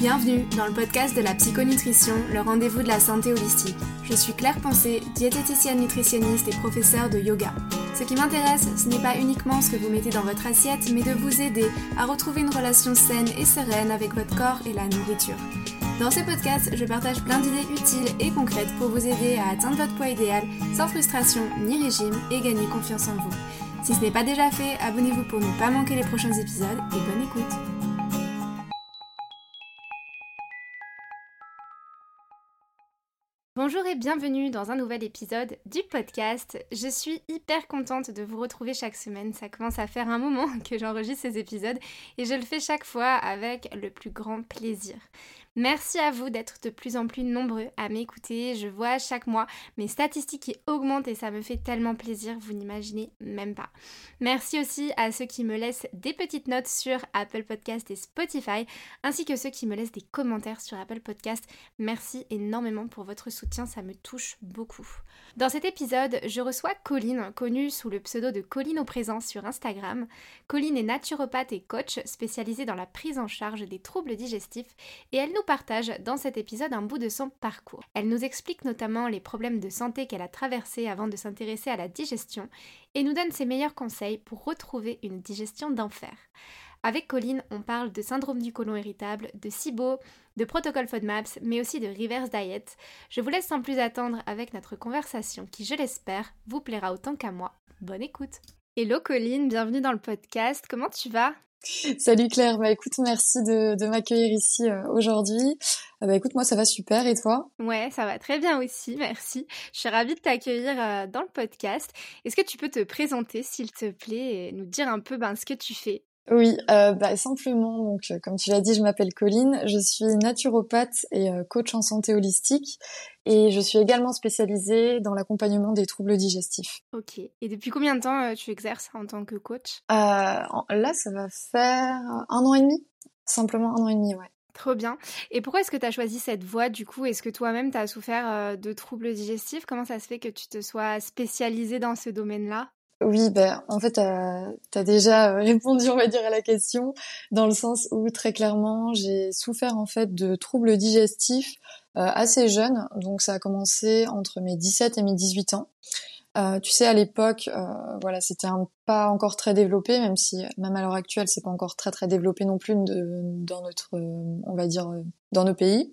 Bienvenue dans le podcast de la psychonutrition, le rendez-vous de la santé holistique. Je suis Claire Poncet, diététicienne nutritionniste et professeure de yoga. Ce qui m'intéresse, ce n'est pas uniquement ce que vous mettez dans votre assiette, mais de vous aider à retrouver une relation saine et sereine avec votre corps et la nourriture. Dans ces podcasts, je partage plein d'idées utiles et concrètes pour vous aider à atteindre votre poids idéal, sans frustration ni régime, et gagner confiance en vous. Si ce n'est pas déjà fait, abonnez-vous pour ne pas manquer les prochains épisodes, et bonne écoute! Bonjour et bienvenue dans un nouvel épisode du podcast. Je suis hyper contente de vous retrouver chaque semaine. Ça commence à faire un moment que j'enregistre ces épisodes et je le fais chaque fois avec le plus grand plaisir. Merci à vous d'être de plus en plus nombreux à m'écouter. Je vois chaque mois mes statistiques qui augmentent et ça me fait tellement plaisir, vous n'imaginez même pas. Merci aussi à ceux qui me laissent des petites notes sur Apple Podcast et Spotify, ainsi que ceux qui me laissent des commentaires sur Apple Podcast. Merci énormément pour votre soutien. Ça me touche beaucoup. Dans cet épisode, je reçois Coleen, connue sous le pseudo de Coleen au présent sur Instagram. Coleen est naturopathe et coach spécialisée dans la prise en charge des troubles digestifs et elle nous partage dans cet épisode un bout de son parcours. Elle nous explique notamment les problèmes de santé qu'elle a traversés avant de s'intéresser à la digestion et nous donne ses meilleurs conseils pour retrouver une digestion d'enfer. Avec Coleen, on parle de syndrome du côlon irritable, de SIBO, de protocole FODMAPs, mais aussi de reverse diet. Je vous laisse sans plus attendre avec notre conversation qui, je l'espère, vous plaira autant qu'à moi. Bonne écoute! Hello Coleen, bienvenue dans le podcast, comment tu vas ? Salut Claire, écoute, merci de m'accueillir ici aujourd'hui. Écoute, moi ça va super, et toi ? Ouais, ça va très bien aussi, merci. Je suis ravie de t'accueillir dans le podcast. Est-ce que tu peux te présenter s'il te plaît et nous dire un peu ce que tu fais ? Oui, simplement, donc, comme tu l'as dit, je m'appelle Coleen, je suis naturopathe et coach en santé holistique et je suis également spécialisée dans l'accompagnement des troubles digestifs. Ok, et depuis combien de temps tu exerces en tant que coach ? Là, ça va faire 1 an et demi, simplement 1 an et demi, ouais. Trop bien. Et pourquoi est-ce que tu as choisi cette voie du coup ? Est-ce que toi-même tu as souffert de troubles digestifs ? Comment ça se fait que tu te sois spécialisée dans ce domaine-là ? Oui, en fait, t'as déjà répondu, on va dire, à la question, dans le sens où, très clairement, j'ai souffert, en fait, de troubles digestifs assez jeunes. Donc, ça a commencé entre mes 17 et mes 18 ans. Tu sais, à l'époque, voilà, c'était pas encore très développé, même si, même à l'heure actuelle, c'est pas encore très, très développé non plus dans notre, on va dire, dans nos pays.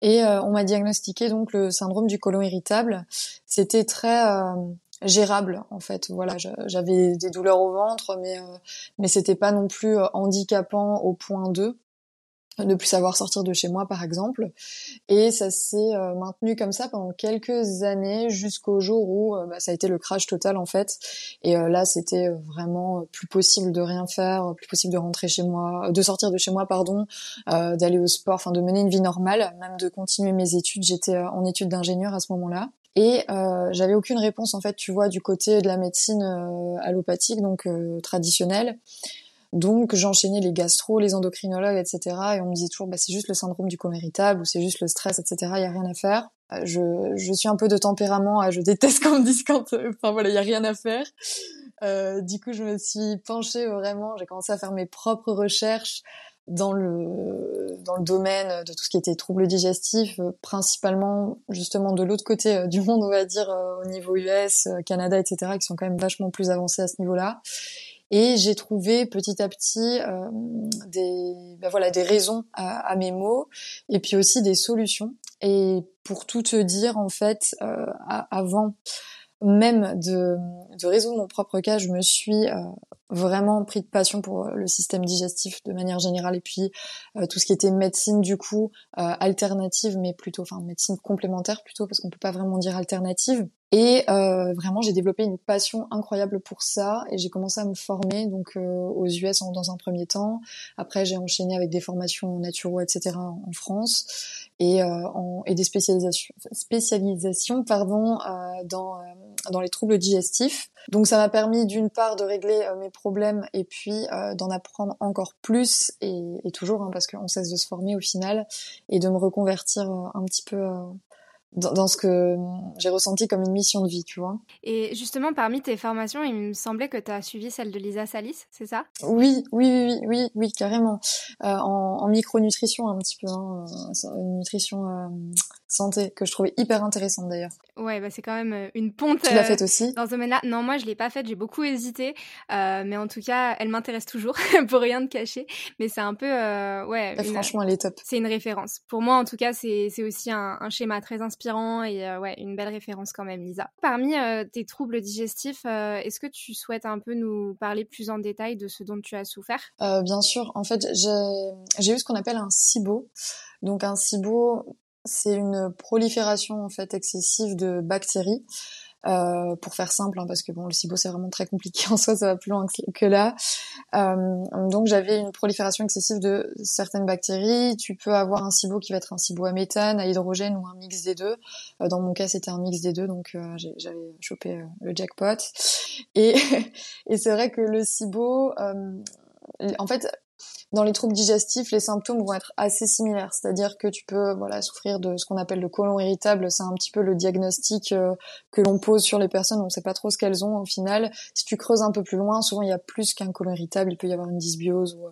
Et on m'a diagnostiqué, donc, le syndrome du côlon irritable. C'était très... gérable en fait, voilà, j'avais des douleurs au ventre mais c'était pas non plus handicapant au point de ne plus savoir sortir de chez moi par exemple, et ça s'est maintenu comme ça pendant quelques années jusqu'au jour où ça a été le crash total en fait, et là c'était vraiment plus possible de rien faire, plus possible de rentrer chez moi, de sortir de chez moi pardon, d'aller au sport, enfin de mener une vie normale, même de continuer mes études, j'étais en études d'ingénieur à ce moment-là. Et j'avais aucune réponse en fait, tu vois, du côté de la médecine allopathique, donc traditionnelle. Donc j'enchaînais les gastros, les endocrinologues, etc. Et on me disait toujours, c'est juste le syndrome du côlon irritable ou c'est juste le stress, etc. Il y a rien à faire. Je suis un peu de tempérament, je déteste qu'on me dise quand. Enfin voilà, il y a rien à faire. Du coup, je me suis penchée vraiment. J'ai commencé à faire mes propres recherches dans le domaine de tout ce qui était troubles digestifs, principalement justement de l'autre côté du monde, on va dire, au niveau US, Canada, etc., qui sont quand même vachement plus avancés à ce niveau-là. Et j'ai trouvé petit à petit des raisons à mes maux, et puis aussi des solutions. Et pour tout te dire, en fait, avant même de résoudre mon propre cas, je me suis vraiment pris de passion pour le système digestif de manière générale, et puis tout ce qui était médecine du coup alternative, mais plutôt, enfin médecine complémentaire plutôt, parce qu'on peut pas vraiment dire alternative. Et vraiment, j'ai développé une passion incroyable pour ça, et j'ai commencé à me former donc aux US dans un premier temps. Après, j'ai enchaîné avec des formations naturelles, etc. en France, et des spécialisations, dans les troubles digestifs. Donc, ça m'a permis d'une part de régler mes problèmes, et puis d'en apprendre encore plus, et toujours, parce qu'on cesse de se former au final, et de me reconvertir un petit peu dans ce que j'ai ressenti comme une mission de vie, tu vois. Et justement, parmi tes formations, il me semblait que tu as suivi celle de Lisa Salis, c'est ça ? Oui, carrément. En micronutrition un petit peu, hein, une nutrition santé, que je trouvais hyper intéressante d'ailleurs. Ouais, bah c'est quand même une ponte. Tu l'as faite aussi ? Dans ce domaine-là. Non, moi je l'ai pas faite, j'ai beaucoup hésité, mais en tout cas, elle m'intéresse toujours, pour rien te cacher, mais c'est un peu... franchement, elle est top. C'est une référence. Pour moi, en tout cas, c'est aussi un schéma très inspirant. Et une belle référence quand même, Lisa. Parmi tes troubles digestifs, est-ce que tu souhaites un peu nous parler plus en détail de ce dont tu as souffert ? Bien sûr. En fait, j'ai eu ce qu'on appelle un SIBO. Donc un SIBO, c'est une prolifération en fait excessive de bactéries. Pour faire simple, hein, parce que bon, le SIBO c'est vraiment très compliqué en soi, ça va plus loin que là. Donc j'avais une prolifération excessive de certaines bactéries. Tu peux avoir un SIBO qui va être un SIBO à méthane, à hydrogène ou un mix des deux. Dans mon cas, c'était un mix des deux, donc j'avais chopé le jackpot. Et c'est vrai que le SIBO, en fait, dans les troubles digestifs, les symptômes vont être assez similaires, c'est-à-dire que tu peux souffrir de ce qu'on appelle le côlon irritable, c'est un petit peu le diagnostic que l'on pose sur les personnes, on ne sait pas trop ce qu'elles ont au final. Si tu creuses un peu plus loin, souvent il y a plus qu'un côlon irritable, il peut y avoir une dysbiose ou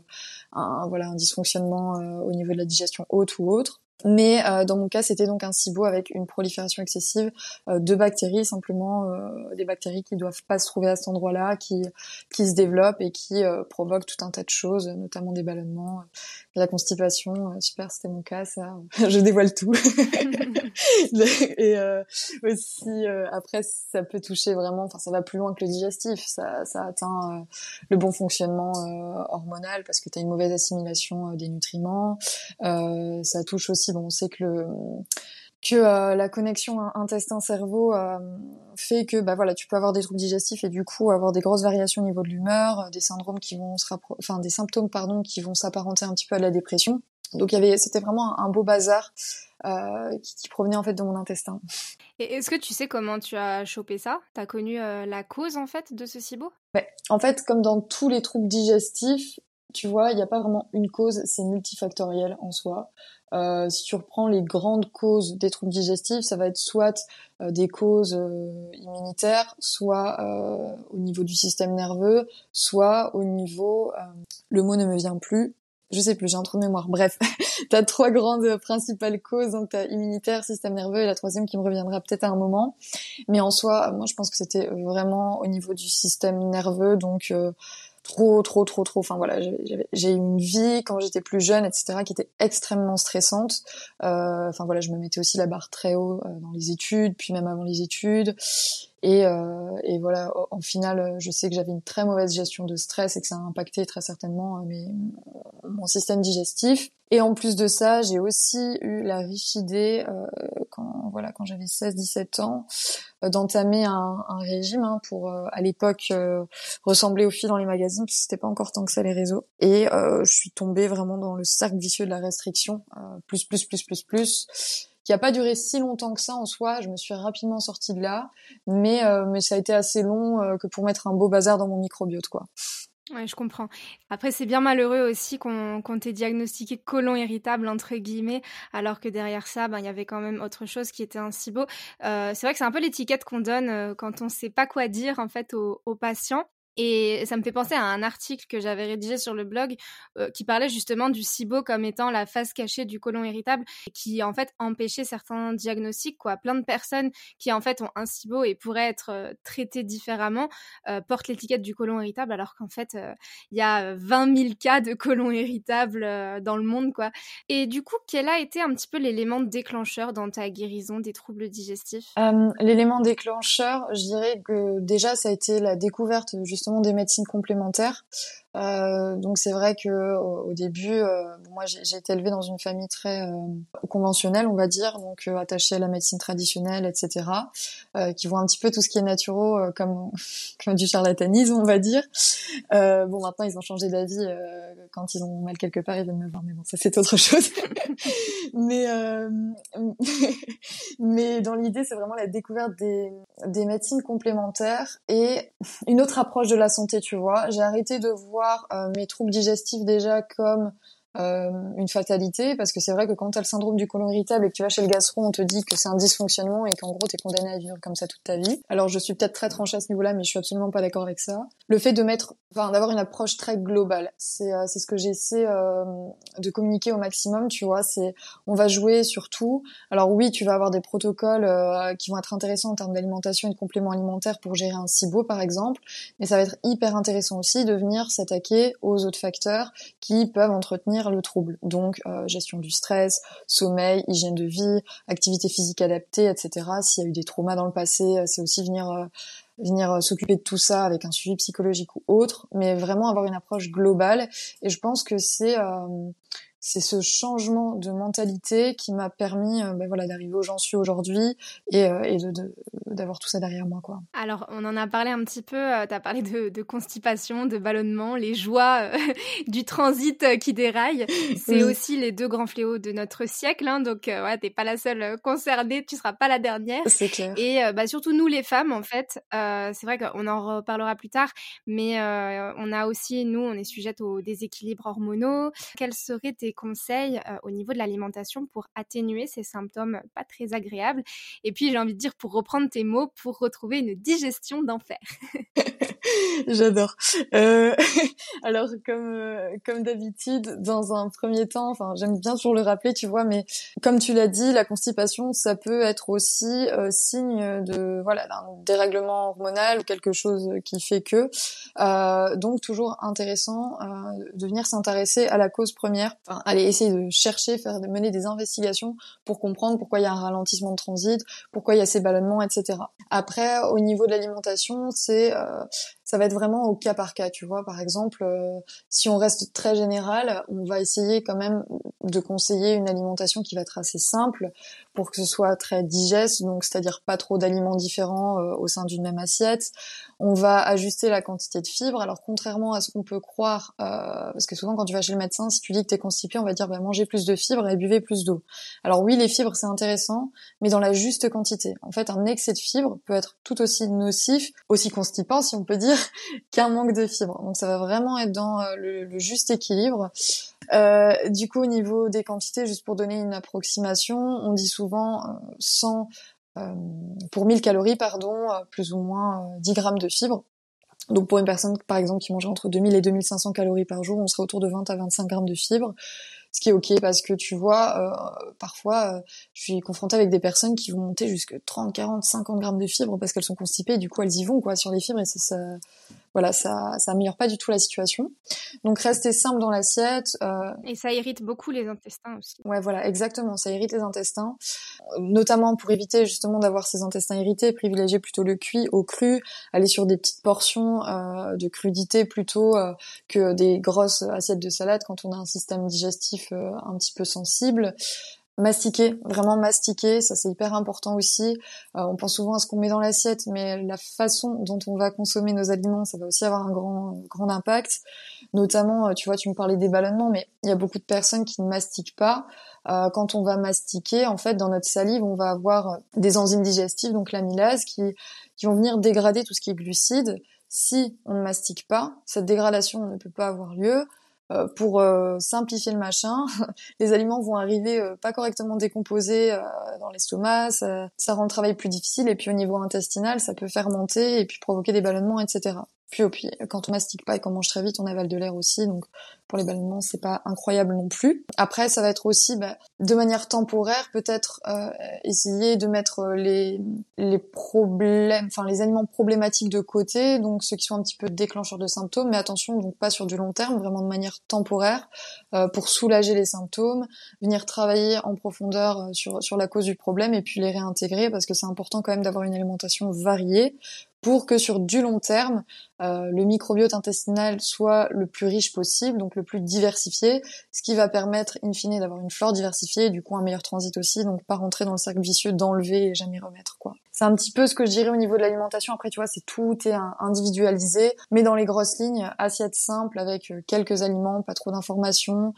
un dysfonctionnement au niveau de la digestion haute ou autre. Mais dans mon cas, c'était donc un SIBO avec une prolifération excessive de bactéries, simplement des bactéries qui doivent pas se trouver à cet endroit-là, qui se développent et qui provoquent tout un tas de choses, notamment des ballonnements, de la constipation. Super, c'était mon cas, ça. Je dévoile tout. Et aussi, après, ça peut toucher vraiment. Enfin, ça va plus loin que le digestif. Ça atteint le bon fonctionnement hormonal parce que t'as une mauvaise assimilation des nutriments. Ça touche aussi. Bon, on sait que la connexion intestin-cerveau fait que tu peux avoir des troubles digestifs et du coup avoir des grosses variations au niveau de l'humeur, des symptômes qui vont s'apparenter un petit peu à la dépression. Donc c'était vraiment un beau bazar qui provenait en fait de mon intestin. Et est-ce que tu sais comment tu as chopé ça ? T'as connu la cause en fait de ce SIBO ? En fait, comme dans tous les troubles digestifs, tu vois, il n'y a pas vraiment une cause, c'est multifactoriel en soi. Si tu reprends les grandes causes des troubles digestifs, ça va être soit des causes immunitaires, soit au niveau du système nerveux, soit au niveau... le mot ne me vient plus, je sais plus, j'ai un trou de mémoire. Bref, t'as trois grandes principales causes, donc t'as immunitaire, système nerveux et la troisième qui me reviendra peut-être à un moment. Mais en soi, moi je pense que c'était vraiment au niveau du système nerveux, donc... trop, enfin voilà, j'ai eu une vie quand j'étais plus jeune, etc., qui était extrêmement stressante, je me mettais aussi la barre très haut dans les études, puis même avant les études, et voilà, en finale, je sais que j'avais une très mauvaise gestion de stress et que ça a impacté très certainement mon système digestif, et en plus de ça, j'ai aussi eu la riche idée, quand j'avais 16-17 ans, d'entamer un régime pour, à l'époque, ressembler aux filles dans les magazines, parce que c'était pas encore tant que ça les réseaux. Et je suis tombée vraiment dans le cercle vicieux de la restriction, plus, qui a pas duré si longtemps que ça en soi. Je me suis rapidement sortie de là, mais ça a été assez long que pour mettre un beau bazar dans mon microbiote, quoi. Ouais, je comprends. Après, c'est bien malheureux aussi qu'on t'ait diagnostiqué côlon irritable, entre guillemets, alors que derrière ça, il y avait quand même autre chose qui était un SIBO. C'est vrai que c'est un peu l'étiquette qu'on donne quand on ne sait pas quoi dire, en fait, aux patients. Et ça me fait penser à un article que j'avais rédigé sur le blog qui parlait justement du SIBO comme étant la face cachée du côlon irritable qui en fait empêchait certains diagnostics, quoi. Plein de personnes qui en fait ont un SIBO et pourraient être traitées différemment portent l'étiquette du côlon irritable alors qu'en fait il y a 20 000 cas de côlon irritable dans le monde, quoi. Et du coup, quel a été un petit peu l'élément déclencheur dans ta guérison des troubles digestifs ? L'élément déclencheur, je dirais que déjà ça a été la découverte justement des médecines complémentaires. Donc c'est vrai que au début, moi j'ai été élevée dans une famille très conventionnelle, on va dire, donc attachée à la médecine traditionnelle, etc., qui voit un petit peu tout ce qui est naturel comme du charlatanisme, on va dire. Bon, maintenant ils ont changé d'avis quand ils ont mal quelque part, ils viennent me voir, mais bon, ça c'est autre chose. mais dans l'idée, c'est vraiment la découverte des médecines complémentaires et une autre approche de la santé, tu vois. J'ai arrêté de voir mes troubles digestifs déjà comme une fatalité, parce que c'est vrai que quand t'as le syndrome du côlon irritable et que tu vas chez le gastro, on te dit que c'est un dysfonctionnement et qu'en gros t'es condamné à vivre comme ça toute ta vie. Alors je suis peut-être très tranchée à ce niveau-là, mais je suis absolument pas d'accord avec ça. Le fait de mettre, enfin d'avoir une approche très globale, c'est ce que j'essaie de communiquer au maximum, tu vois. C'est on va jouer sur tout. Alors oui, tu vas avoir des protocoles qui vont être intéressants en termes d'alimentation et de compléments alimentaires pour gérer un SIBO par exemple, mais ça va être hyper intéressant aussi de venir s'attaquer aux autres facteurs qui peuvent entretenir le trouble. Donc gestion du stress, sommeil, hygiène de vie, activité physique adaptée, etc. S'il y a eu des traumas dans le passé, c'est aussi venir s'occuper de tout ça avec un suivi psychologique ou autre, mais vraiment avoir une approche globale. Et je pense que c'est ce changement de mentalité qui m'a permis d'arriver où j'en suis aujourd'hui et d'avoir tout ça derrière moi, quoi. Alors, on en a parlé un petit peu, t'as parlé de constipation, de ballonnement, les joies du transit qui déraille. C'est aussi les deux grands fléaux de notre siècle, hein, donc t'es pas la seule concernée, tu seras pas la dernière. C'est clair. Et surtout nous, les femmes, en fait, c'est vrai qu'on en reparlera plus tard, mais on a aussi, nous, on est sujettes aux déséquilibres hormonaux. Quels seraient tes conseils au niveau de l'alimentation pour atténuer ces symptômes pas très agréables? Et puis, j'ai envie de dire, pour reprendre tes mots, pour retrouver une digestion d'enfer. J'adore. Alors, comme d'habitude, dans un premier temps, enfin, j'aime bien toujours le rappeler, tu vois, mais comme tu l'as dit, la constipation, ça peut être aussi signe de, d'un dérèglement hormonal ou quelque chose qui fait que. Donc, toujours intéressant de venir s'intéresser à la cause première. Enfin, allez, essayer de chercher, mener des investigations pour comprendre pourquoi il y a un ralentissement de transit, pourquoi il y a ces ballonnements, etc. Après, au niveau de l'alimentation, ça va être vraiment au cas par cas, tu vois. Par exemple, si on reste très général, on va essayer quand même de conseiller une alimentation qui va être assez simple pour que ce soit très digeste, donc c'est-à-dire pas trop d'aliments différents au sein d'une même assiette. On va ajuster la quantité de fibres. Alors contrairement à ce qu'on peut croire, parce que souvent quand tu vas chez le médecin, si tu dis que t'es constipé, on va dire mangez plus de fibres et buvez plus d'eau. Alors oui, les fibres c'est intéressant, mais dans la juste quantité. En fait, un excès de fibres peut être tout aussi nocif, aussi constipant si on peut dire, qu'un manque de fibres. Donc ça va vraiment être dans le juste équilibre. Du coup, au niveau des quantités, juste pour donner une approximation, on dit souvent 1000 calories, plus ou moins 10 grammes de fibres. Donc pour une personne, par exemple, qui mangerait entre 2000 et 2500 calories par jour, on serait autour de 20 à 25 grammes de fibres. Ce qui est ok parce que tu vois, parfois, je suis confrontée avec des personnes qui vont monter jusqu'à 30, 40, 50 grammes de fibres parce qu'elles sont constipées et du coup elles y vont quoi sur les fibres et ça améliore pas du tout la situation. Donc rester simple dans l'assiette. Et ça irrite beaucoup les intestins aussi. Ouais voilà, exactement, ça irrite les intestins. Notamment pour éviter justement d'avoir ces intestins irrités, privilégier plutôt le cuit au cru, aller sur des petites portions de crudité plutôt que des grosses assiettes de salade quand on a un système digestif un petit peu sensible. Mastiquer, ça c'est hyper important aussi. On pense souvent à ce qu'on met dans l'assiette, mais la façon dont on va consommer nos aliments, ça va aussi avoir un grand impact. Notamment, tu vois, tu me parlais des ballonnements, mais il y a beaucoup de personnes qui ne mastiquent pas. Quand on va mastiquer, en fait, dans notre salive, on va avoir des enzymes digestives, donc l'amylase, qui vont venir dégrader tout ce qui est glucides. Si on ne mastique pas, cette dégradation ne peut pas avoir lieu. Pour simplifier le machin, les aliments vont arriver pas correctement décomposés dans l'estomac, ça rend le travail plus difficile, et puis au niveau intestinal, ça peut fermenter et puis provoquer des ballonnements, etc. Puis quand on mastique pas et qu'on mange très vite, on avale de l'air aussi, donc pour les ballonnements, c'est pas incroyable non plus. Après, ça va être aussi, de manière temporaire, peut-être essayer de mettre les problèmes, enfin les aliments problématiques de côté, donc ceux qui sont un petit peu déclencheurs de symptômes, mais attention, donc pas sur du long terme, vraiment de manière temporaire, pour soulager les symptômes, venir travailler en profondeur sur la cause du problème et puis les réintégrer, parce que c'est important quand même d'avoir une alimentation variée, pour que sur du long terme, le microbiote intestinal soit le plus riche possible, donc le plus diversifié, ce qui va permettre in fine d'avoir une flore diversifiée et du coup un meilleur transit aussi, donc pas rentrer dans le cercle vicieux d'enlever et jamais remettre quoi. C'est un petit peu ce que je dirais au niveau de l'alimentation. Après, tu vois, tout est individualisé, mais dans les grosses lignes, assiette simple avec quelques aliments, pas trop d'informations,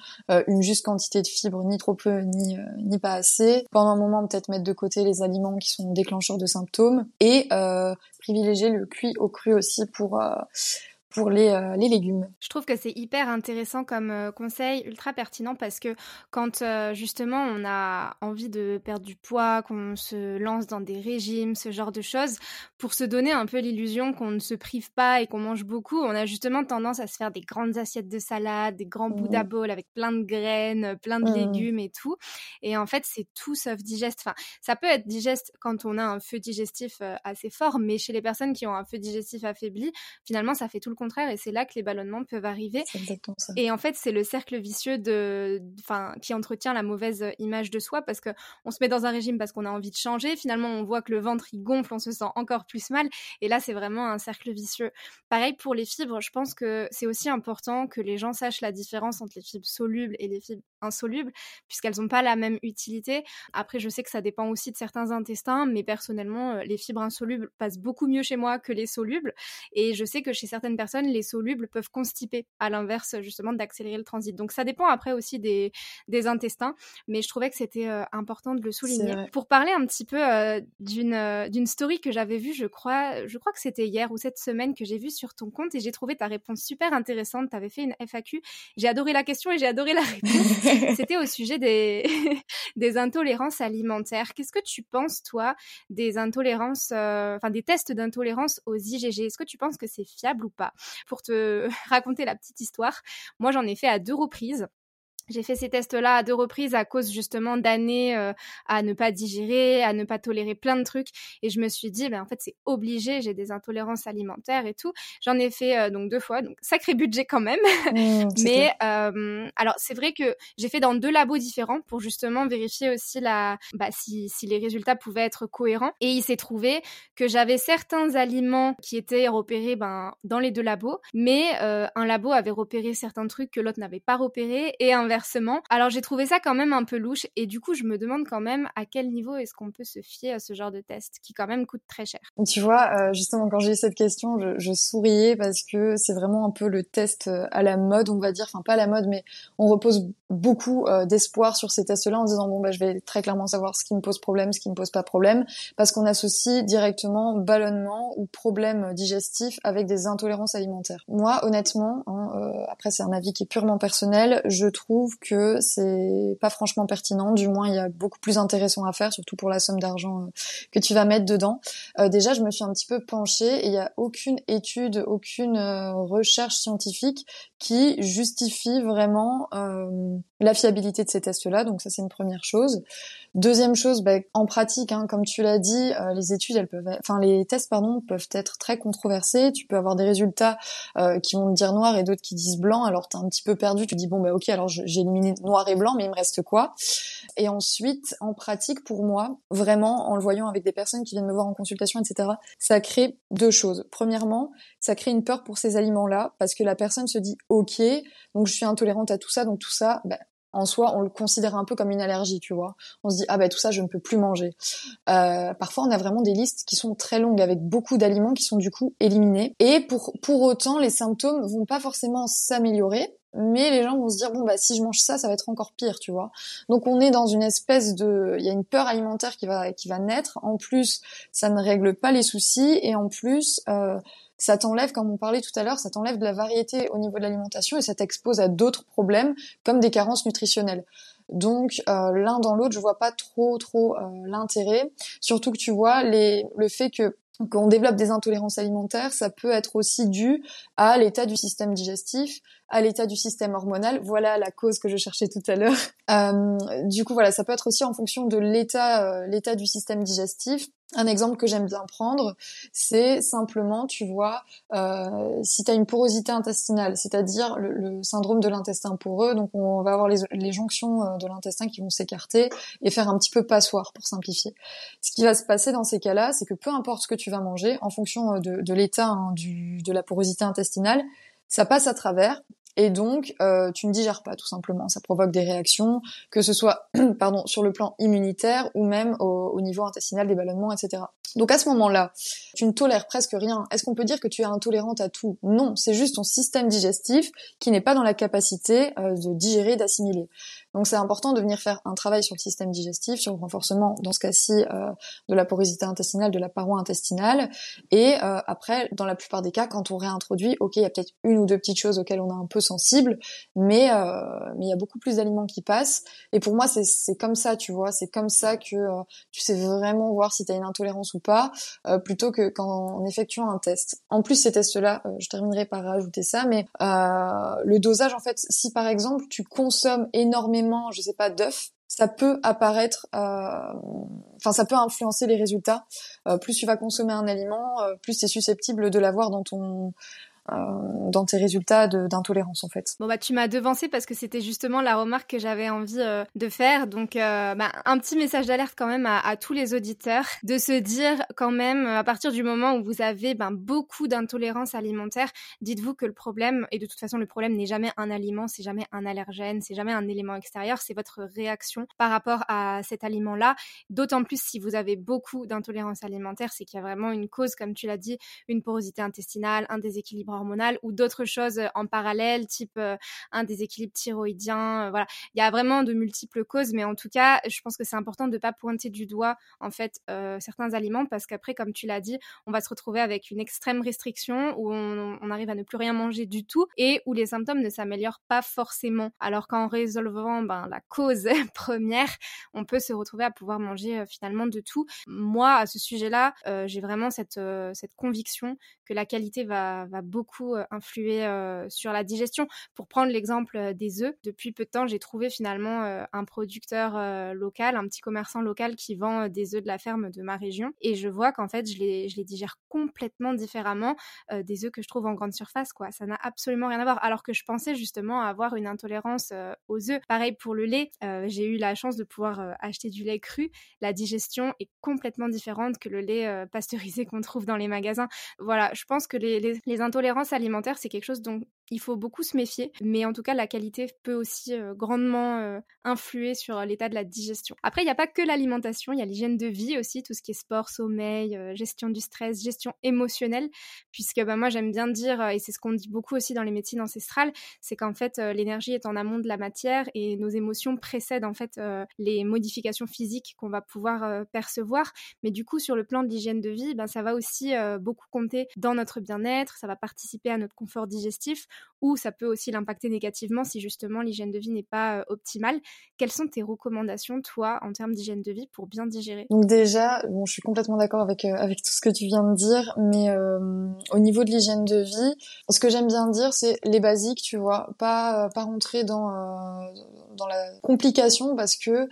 une juste quantité de fibres, ni trop peu, ni pas assez. Pendant un moment, peut-être mettre de côté les aliments qui sont déclencheurs de symptômes et privilégier le cuit au cru aussi pour les légumes. Je trouve que c'est hyper intéressant comme conseil, ultra pertinent, parce que quand justement on a envie de perdre du poids, qu'on se lance dans des régimes, ce genre de choses, pour se donner un peu l'illusion qu'on ne se prive pas et qu'on mange beaucoup, on a justement tendance à se faire des grandes assiettes de salade, des grands Buddha bowls avec plein de graines, plein de légumes et tout. Et en fait, c'est tout sauf digeste. Enfin, ça peut être digeste quand on a un feu digestif assez fort, mais chez les personnes qui ont un feu digestif affaibli, finalement, ça fait tout le contraire, et c'est là que les ballonnements peuvent arriver. C'est exactement ça. Et en fait, c'est le cercle vicieux qui entretient la mauvaise image de soi, parce qu'on se met dans un régime parce qu'on a envie de changer. Finalement, on voit que le ventre, il gonfle, on se sent encore plus mal. Et là, c'est vraiment un cercle vicieux. Pareil pour les fibres, je pense que c'est aussi important que les gens sachent la différence entre les fibres solubles et les fibres insolubles, puisqu'elles n'ont pas la même utilité. Après, je sais que ça dépend aussi de certains intestins, mais personnellement, les fibres insolubles passent beaucoup mieux chez moi que les solubles. Et je sais que chez certaines personnes, les solubles peuvent constiper, à l'inverse justement d'accélérer le transit. Donc ça dépend après aussi des intestins, mais je trouvais que c'était important de le souligner. Pour parler un petit peu d'une story que j'avais vue, je crois que c'était hier ou cette semaine, que j'ai vue sur ton compte, et j'ai trouvé ta réponse super intéressante. Tu avais fait une FAQ, j'ai adoré la question et j'ai adoré la réponse. C'était au sujet des intolérances alimentaires. Qu'est-ce que tu penses, toi, des intolérances, des tests d'intolérance aux IgG? Est-ce que tu penses que c'est fiable ou pas? Pour te raconter la petite histoire, moi j'en ai fait à 2 reprises. J'ai fait ces tests-là à 2 reprises à cause justement d'années à ne pas digérer, à ne pas tolérer plein de trucs. Et je me suis dit, en fait, c'est obligé, j'ai des intolérances alimentaires et tout. J'en ai fait 2 fois, donc sacré budget quand même. Mais alors, c'est vrai que j'ai fait dans 2 labos différents pour justement vérifier aussi si les résultats pouvaient être cohérents. Et il s'est trouvé que j'avais certains aliments qui étaient repérés dans les 2 labos, mais un labo avait repéré certains trucs que l'autre n'avait pas repérés, et inversement. Alors j'ai trouvé ça quand même un peu louche, et du coup je me demande quand même à quel niveau est-ce qu'on peut se fier à ce genre de test qui quand même coûte très cher. Tu vois, justement quand j'ai eu cette question, je souriais, parce que c'est vraiment un peu le test à la mode, on va dire, enfin pas à la mode, mais on repose beaucoup d'espoir sur ces tests-là en disant je vais très clairement savoir ce qui me pose problème, ce qui me pose pas problème, parce qu'on associe directement ballonnement ou problème digestif avec des intolérances alimentaires. Moi honnêtement, après c'est un avis qui est purement personnel, je trouve que c'est pas franchement pertinent, du moins il y a beaucoup plus intéressant à faire, surtout pour la somme d'argent que tu vas mettre dedans. Déjà je me suis un petit peu penchée, et il y a aucune étude, aucune recherche scientifique qui justifie vraiment la fiabilité de ces tests-là, donc ça c'est une première chose. Deuxième chose, en pratique, comme tu l'as dit, les tests peuvent être très controversés. Tu peux avoir des résultats qui vont te dire noir et d'autres qui disent blanc, alors t'es un petit peu perdu, tu dis ok, alors j'ai éliminé noir et blanc, mais il me reste quoi? Et ensuite, en pratique, pour moi, vraiment, en le voyant avec des personnes qui viennent me voir en consultation, etc., ça crée 2 choses. Premièrement, ça crée une peur pour ces aliments-là, parce que la personne se dit ok, donc je suis intolérante à tout ça, donc tout ça, en soi, on le considère un peu comme une allergie, tu vois. On se dit, tout ça, je ne peux plus manger. Parfois, on a vraiment des listes qui sont très longues, avec beaucoup d'aliments qui sont du coup éliminés. Et pour autant, les symptômes vont pas forcément s'améliorer, mais les gens vont se dire, si je mange ça, ça va être encore pire, tu vois. Donc, on est dans une espèce de... Il y a une peur alimentaire qui va naître. En plus, ça ne règle pas les soucis. Et en plus... ça t'enlève, comme on parlait tout à l'heure, ça t'enlève de la variété au niveau de l'alimentation, et ça t'expose à d'autres problèmes comme des carences nutritionnelles. Donc l'un dans l'autre, je vois pas trop l'intérêt. Surtout que tu vois le fait qu'on développe des intolérances alimentaires, ça peut être aussi dû à l'état du système digestif, à l'état du système hormonal. Voilà la cause que je cherchais tout à l'heure. Du coup, voilà, ça peut être aussi en fonction de l'état du système digestif. Un exemple que j'aime bien prendre, c'est simplement, tu vois, si t'as une porosité intestinale, c'est-à-dire le syndrome de l'intestin poreux, donc on va avoir les jonctions de l'intestin qui vont s'écarter et faire un petit peu passoire, pour simplifier. Ce qui va se passer dans ces cas-là, c'est que peu importe ce que tu vas manger, en fonction de l'état de la porosité intestinale, ça passe à travers. Et donc, tu ne digères pas, tout simplement. Ça provoque des réactions, que ce soit sur le plan immunitaire ou même au niveau intestinal, des ballonnements, etc. Donc à ce moment-là, tu ne tolères presque rien. Est-ce qu'on peut dire que tu es intolérante à tout? Non, c'est juste ton système digestif qui n'est pas dans la capacité de digérer, d'assimiler. Donc c'est important de venir faire un travail sur le système digestif, sur le renforcement, dans ce cas-ci, de la porosité intestinale, de la paroi intestinale. Et après, dans la plupart des cas, quand on réintroduit, ok, il y a peut-être une ou deux petites choses auxquelles on est un peu sensible, mais il y a beaucoup plus d'aliments qui passent. Et pour moi, c'est comme ça, tu vois, c'est comme ça que tu sais vraiment voir si tu as une intolérance ou pas, plutôt que qu'en effectuant un test. En plus, ces tests-là, je terminerai par rajouter ça, mais le dosage, en fait, si par exemple, tu consommes énormément, je sais pas, d'œufs, ça peut apparaître, ça peut influencer les résultats. Plus tu vas consommer un aliment, plus tu es susceptible de l'avoir dans ton dans tes résultats d'intolérance en fait. Bon bah tu m'as devancé parce que c'était justement la remarque que j'avais envie de faire, donc un petit message d'alerte quand même à tous les auditeurs, de se dire quand même à partir du moment où vous avez beaucoup d'intolérance alimentaire, dites-vous que le problème, et de toute façon le problème n'est jamais un aliment, c'est jamais un allergène, c'est jamais un élément extérieur, c'est votre réaction par rapport à cet aliment-là, d'autant plus si vous avez beaucoup d'intolérance alimentaire, c'est qu'il y a vraiment une cause, comme tu l'as dit, une porosité intestinale, un déséquilibre hormonal ou d'autres choses en parallèle, type un déséquilibre thyroïdien, voilà. Il y a vraiment de multiples causes, mais en tout cas, je pense que c'est important de ne pas pointer du doigt, en fait, certains aliments, parce qu'après, comme tu l'as dit, on va se retrouver avec une extrême restriction où on arrive à ne plus rien manger du tout et où les symptômes ne s'améliorent pas forcément. Alors qu'en résolvant la cause première, on peut se retrouver à pouvoir manger finalement de tout. Moi, à ce sujet-là, j'ai vraiment cette conviction que la qualité va beaucoup influer sur la digestion. Pour prendre l'exemple des œufs, depuis peu de temps, j'ai trouvé finalement un producteur local, un petit commerçant local qui vend des œufs de la ferme de ma région, et je vois qu'en fait, je les digère complètement différemment des œufs que je trouve en grande surface, quoi. Ça n'a absolument rien à voir, alors que je pensais justement avoir une intolérance aux œufs. Pareil pour le lait, j'ai eu la chance de pouvoir acheter du lait cru. La digestion est complètement différente que le lait pasteurisé qu'on trouve dans les magasins. Voilà, je pense que les intolérance alimentaire, c'est quelque chose dont il faut beaucoup se méfier, mais en tout cas la qualité peut aussi grandement influer sur l'état de la digestion. Après, il n'y a pas que l'alimentation, il y a l'hygiène de vie aussi, tout ce qui est sport, sommeil, gestion du stress, gestion émotionnelle, puisque moi j'aime bien dire, et c'est ce qu'on dit beaucoup aussi dans les médecines ancestrales, c'est qu'en fait l'énergie est en amont de la matière et nos émotions précèdent en fait les modifications physiques qu'on va pouvoir percevoir, mais du coup sur le plan de l'hygiène de vie, ça va aussi beaucoup compter dans notre bien-être, ça va participer à notre confort digestif, ou ça peut aussi l'impacter négativement si justement l'hygiène de vie n'est pas optimale. Quelles sont tes recommandations, toi, en termes d'hygiène de vie pour bien digérer? Donc déjà, je suis complètement d'accord avec tout ce que tu viens de dire, mais au niveau de l'hygiène de vie, ce que j'aime bien dire, c'est les basiques, tu vois, pas rentrer dans la complication, parce que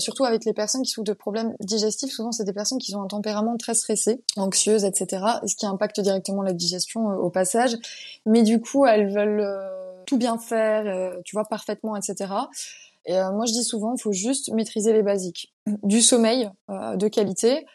surtout avec les personnes qui souffrent de problèmes digestifs, souvent c'est des personnes qui ont un tempérament très stressé, anxieuse, etc., ce qui impacte directement la digestion au passage, mais du coup elles veulent tout bien faire, tu vois, parfaitement, etc. Et moi je dis souvent, il faut juste maîtriser les basiques. Du sommeil de qualité.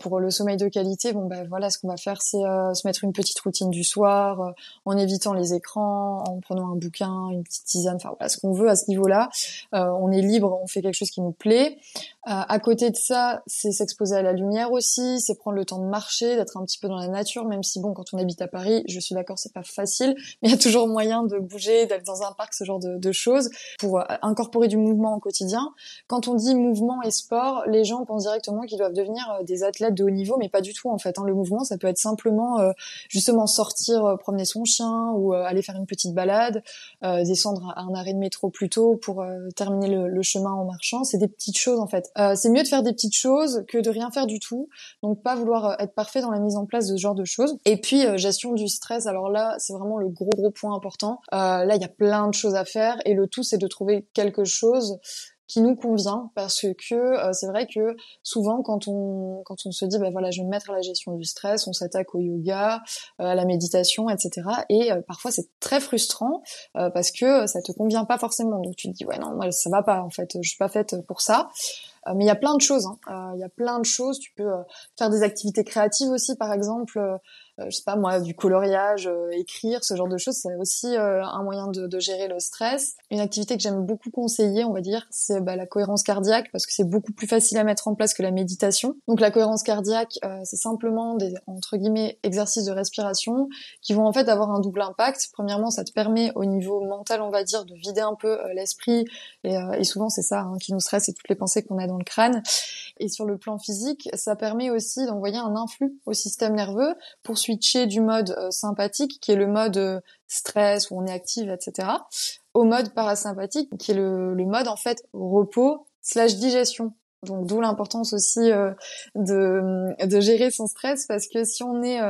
Pour le sommeil de qualité, ce qu'on va faire, c'est se mettre une petite routine du soir, en évitant les écrans, en prenant un bouquin, une petite tisane, ce qu'on veut à ce niveau-là. On est libre, on fait quelque chose qui nous plaît. À côté de ça, c'est s'exposer à la lumière aussi, c'est prendre le temps de marcher, d'être un petit peu dans la nature, même si quand on habite à Paris, je suis d'accord, c'est pas facile, mais il y a toujours moyen de bouger, d'être dans un parc, ce genre de choses, pour incorporer du mouvement au quotidien. Quand on dit mouvement et sport, les gens pensent directement qu'ils doivent devenir des athlètes de haut niveau, mais pas du tout en fait. Le mouvement, ça peut être simplement justement sortir, promener son chien, ou aller faire une petite balade, descendre à un arrêt de métro plus tôt pour terminer le chemin en marchant. C'est des petites choses en fait. C'est mieux de faire des petites choses que de rien faire du tout. Donc pas vouloir être parfait dans la mise en place de ce genre de choses. Et puis gestion du stress. Alors là, c'est vraiment le gros point important. Là, il y a plein de choses à faire et le tout, c'est de trouver quelque chose qui nous convient, parce que c'est vrai que souvent quand on se dit je vais me mettre à la gestion du stress, on s'attaque au yoga, à la méditation, etc. Et parfois c'est très frustrant parce que ça te convient pas forcément, donc tu te dis ouais non, moi ça va pas en fait, je suis pas faite pour ça. Mais il y a plein de choses, hein. Il y a plein de choses. Tu peux faire des activités créatives aussi, par exemple, je sais pas moi, du coloriage, écrire, ce genre de choses. C'est aussi un moyen de gérer le stress. Une activité que j'aime beaucoup conseiller, on va dire, c'est la cohérence cardiaque, parce que c'est beaucoup plus facile à mettre en place que la méditation. Donc la cohérence cardiaque, c'est simplement des, entre guillemets, exercices de respiration qui vont en fait avoir un double impact. Premièrement, ça te permet au niveau mental, on va dire, de vider un peu l'esprit, et souvent c'est ça qui nous stresse, c'est toutes les pensées qu'on a dans le crâne. Et sur le plan physique, ça permet aussi d'envoyer un influx au système nerveux pour switcher du mode sympathique, qui est le mode stress, où on est active, etc., au mode parasympathique, qui est le mode, en fait, repos/digestion. Donc d'où l'importance aussi de gérer son stress, parce que si on est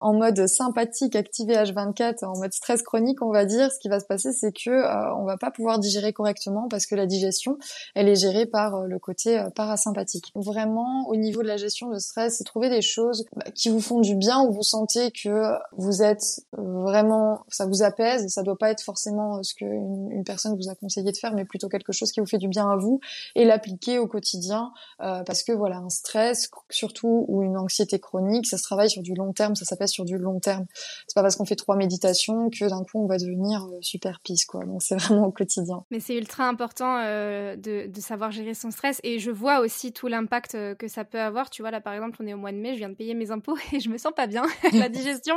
en mode sympathique, activé H24, en mode stress chronique, on va dire, ce qui va se passer, c'est que on va pas pouvoir digérer correctement, parce que la digestion, elle est gérée par le côté parasympathique. Vraiment, au niveau de la gestion de stress, c'est trouver des choses qui vous font du bien, où vous sentez que vous êtes vraiment, ça vous apaise, et ça doit pas être forcément ce qu'une personne vous a conseillé de faire, mais plutôt quelque chose qui vous fait du bien à vous, et l'appliquer au quotidien. Parce que voilà, un stress surtout, ou une anxiété chronique, ça se travaille sur du long terme, ça s'appelle sur du long terme. C'est pas parce qu'on fait 3 méditations que d'un coup on va devenir super pisse, quoi. Donc c'est vraiment au quotidien. Mais c'est ultra important de savoir gérer son stress, et je vois aussi tout l'impact que ça peut avoir. Tu vois, là par exemple, on est au mois de mai, je viens de payer mes impôts et je me sens pas bien. La digestion,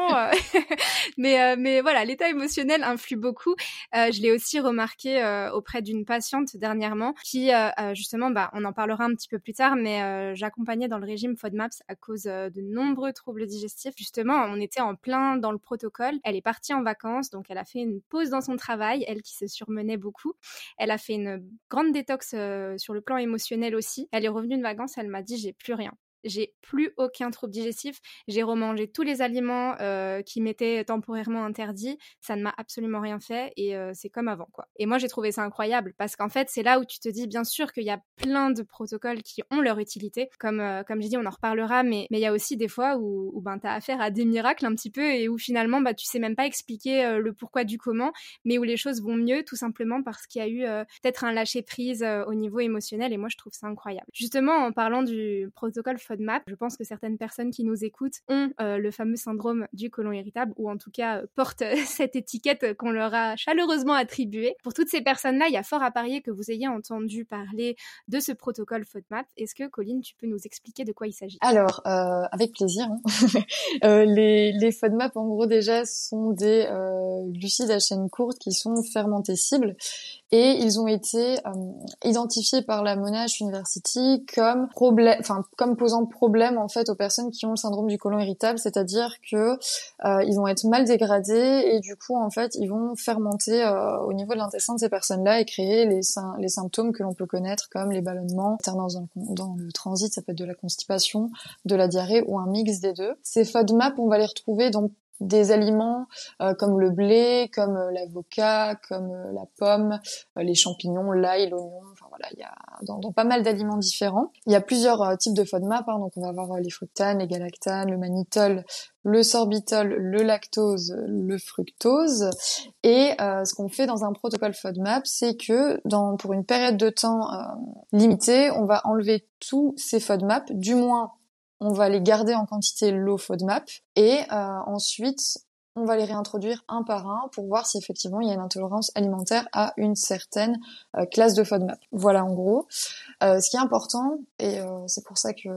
mais voilà, l'état émotionnel influe beaucoup. Je l'ai aussi remarqué auprès d'une patiente dernièrement qui, justement, on en parlera un petit peu plus tard, mais j'accompagnais dans le régime FODMAPs à cause de nombreux troubles digestifs. Justement, on était en plein dans le protocole. Elle est partie en vacances, donc elle a fait une pause dans son travail, elle qui se surmenait beaucoup. Elle a fait une grande détox sur le plan émotionnel aussi. Elle est revenue de vacances, elle m'a dit « j'ai plus rien ». J'ai plus aucun trouble digestif, j'ai remangé tous les aliments qui m'étaient temporairement interdits, ça ne m'a absolument rien fait, et c'est comme avant, quoi. Et moi j'ai trouvé ça incroyable, parce qu'en fait c'est là où tu te dis, bien sûr qu'il y a plein de protocoles qui ont leur utilité, comme j'ai dit, on en reparlera, mais il y a aussi des fois où t'as affaire à des miracles un petit peu, et où finalement tu sais même pas expliquer le pourquoi du comment, mais où les choses vont mieux tout simplement parce qu'il y a eu peut-être un lâcher prise au niveau émotionnel, et moi je trouve ça incroyable. Justement, en parlant du protocole FODMAP, je pense que certaines personnes qui nous écoutent ont le fameux syndrome du côlon irritable, ou en tout cas portent cette étiquette qu'on leur a chaleureusement attribuée. Pour toutes ces personnes-là, il y a fort à parier que vous ayez entendu parler de ce protocole FODMAP. Est-ce que, Coleen, tu peux nous expliquer de quoi il s'agit ? Alors, avec plaisir. Les FODMAP, en gros, déjà, sont des glucides à chaîne courte qui sont fermentescibles, et ils ont été identifiés par la Monash University comme posant problème en fait aux personnes qui ont le syndrome du côlon irritable, c'est-à-dire que ils vont être mal dégradés, et du coup en fait ils vont fermenter au niveau de l'intestin de ces personnes-là, et créer les symptômes que l'on peut connaître, comme les ballonnements, alternance dans le transit, ça peut être de la constipation, de la diarrhée, ou un mix des deux. Ces FODMAP, on va les retrouver dans des aliments comme le blé, comme l'avocat, comme la pomme, les champignons, l'ail, l'oignon, enfin voilà, il y a dans pas mal d'aliments différents. Il y a plusieurs types de FODMAP, donc on va avoir les fructanes, les galactanes, le mannitol, le sorbitol, le lactose, le fructose. Et ce qu'on fait dans un protocole FODMAP, c'est que pour une période de temps limitée, on va enlever tous ces FODMAP, du moins on va les garder en quantité low FODMAP, et ensuite on va les réintroduire un par un pour voir si effectivement il y a une intolérance alimentaire à une certaine classe de FODMAP. Voilà en gros. Ce qui est important, et c'est pour ça que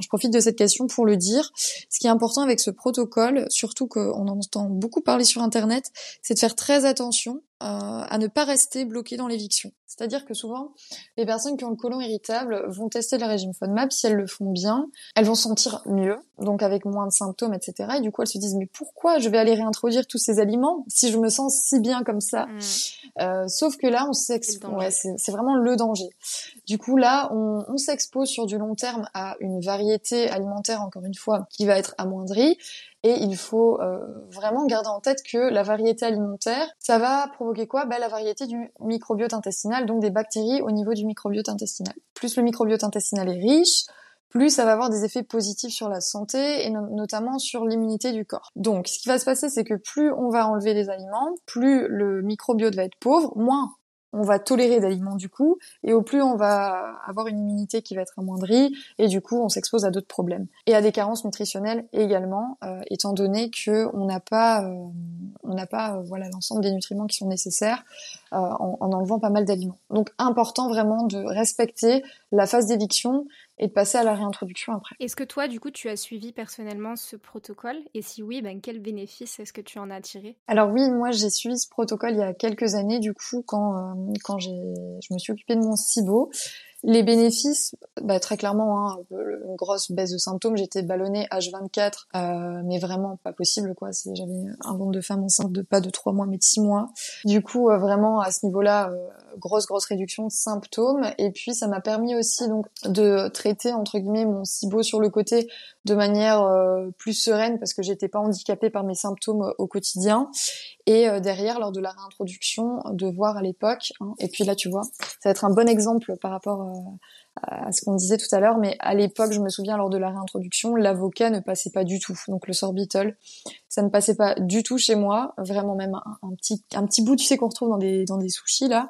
je profite de cette question pour le dire, ce qui est important avec ce protocole, surtout qu'on en entend beaucoup parler sur internet, c'est de faire très attention à ne pas rester bloqué dans l'éviction. C'est-à-dire que souvent, les personnes qui ont le côlon irritable vont tester le régime FODMAP, si elles le font bien, elles vont se sentir mieux, donc avec moins de symptômes, etc. Et du coup, elles se disent « mais pourquoi je vais aller réintroduire tous ces aliments si je me sens si bien comme ça ?» Sauf que là, on s'expose. Ouais, c'est vraiment le danger. Du coup, là, on s'expose sur du long terme à une variété alimentaire, encore une fois, qui va être amoindrie. Et il faut vraiment garder en tête que la variété alimentaire, ça va provoquer quoi ? La variété du microbiote intestinal, donc des bactéries au niveau du microbiote intestinal. Plus le microbiote intestinal est riche, plus ça va avoir des effets positifs sur la santé, et notamment sur l'immunité du corps. Donc, ce qui va se passer, c'est que plus on va enlever des aliments, plus le microbiote va être pauvre, moins on va tolérer d'aliments du coup, et au plus on va avoir une immunité qui va être amoindrie, et du coup on s'expose à d'autres problèmes. Et à des carences nutritionnelles également, étant donné que on n'a pas voilà, l'ensemble des nutriments qui sont nécessaires en enlevant pas mal d'aliments. Donc important vraiment de respecter la phase d'éviction et de passer à la réintroduction après. Est-ce que toi, du coup, tu as suivi personnellement ce protocole ? Et si oui, ben quel bénéfice est-ce que tu en as tiré ? Alors oui, moi j'ai suivi ce protocole il y a quelques années, du coup, quand je me suis occupée de mon SIBO. Les bénéfices, bah, très clairement, hein, une grosse baisse de symptômes, j'étais ballonnée H24, mais vraiment pas possible, quoi. J'avais un nombre de femmes enceintes de pas de 3 mois, mais de 6 mois. Du coup, vraiment, à ce niveau-là, grosse réduction de symptômes. Et puis, ça m'a permis aussi, donc, de traiter, entre guillemets, mon SIBO sur le côté de manière plus sereine, parce que j'étais pas handicapée par mes symptômes au quotidien. Et derrière, lors de la réintroduction, de voir à l'époque, hein, et puis là, tu vois, ça va être un bon exemple par rapport à ce qu'on disait tout à l'heure, mais à l'époque, je me souviens, lors de la réintroduction, l'avocat ne passait pas du tout, donc le sorbitol, ça ne passait pas du tout chez moi, vraiment même un petit bout, tu sais, qu'on retrouve dans des sushis, là,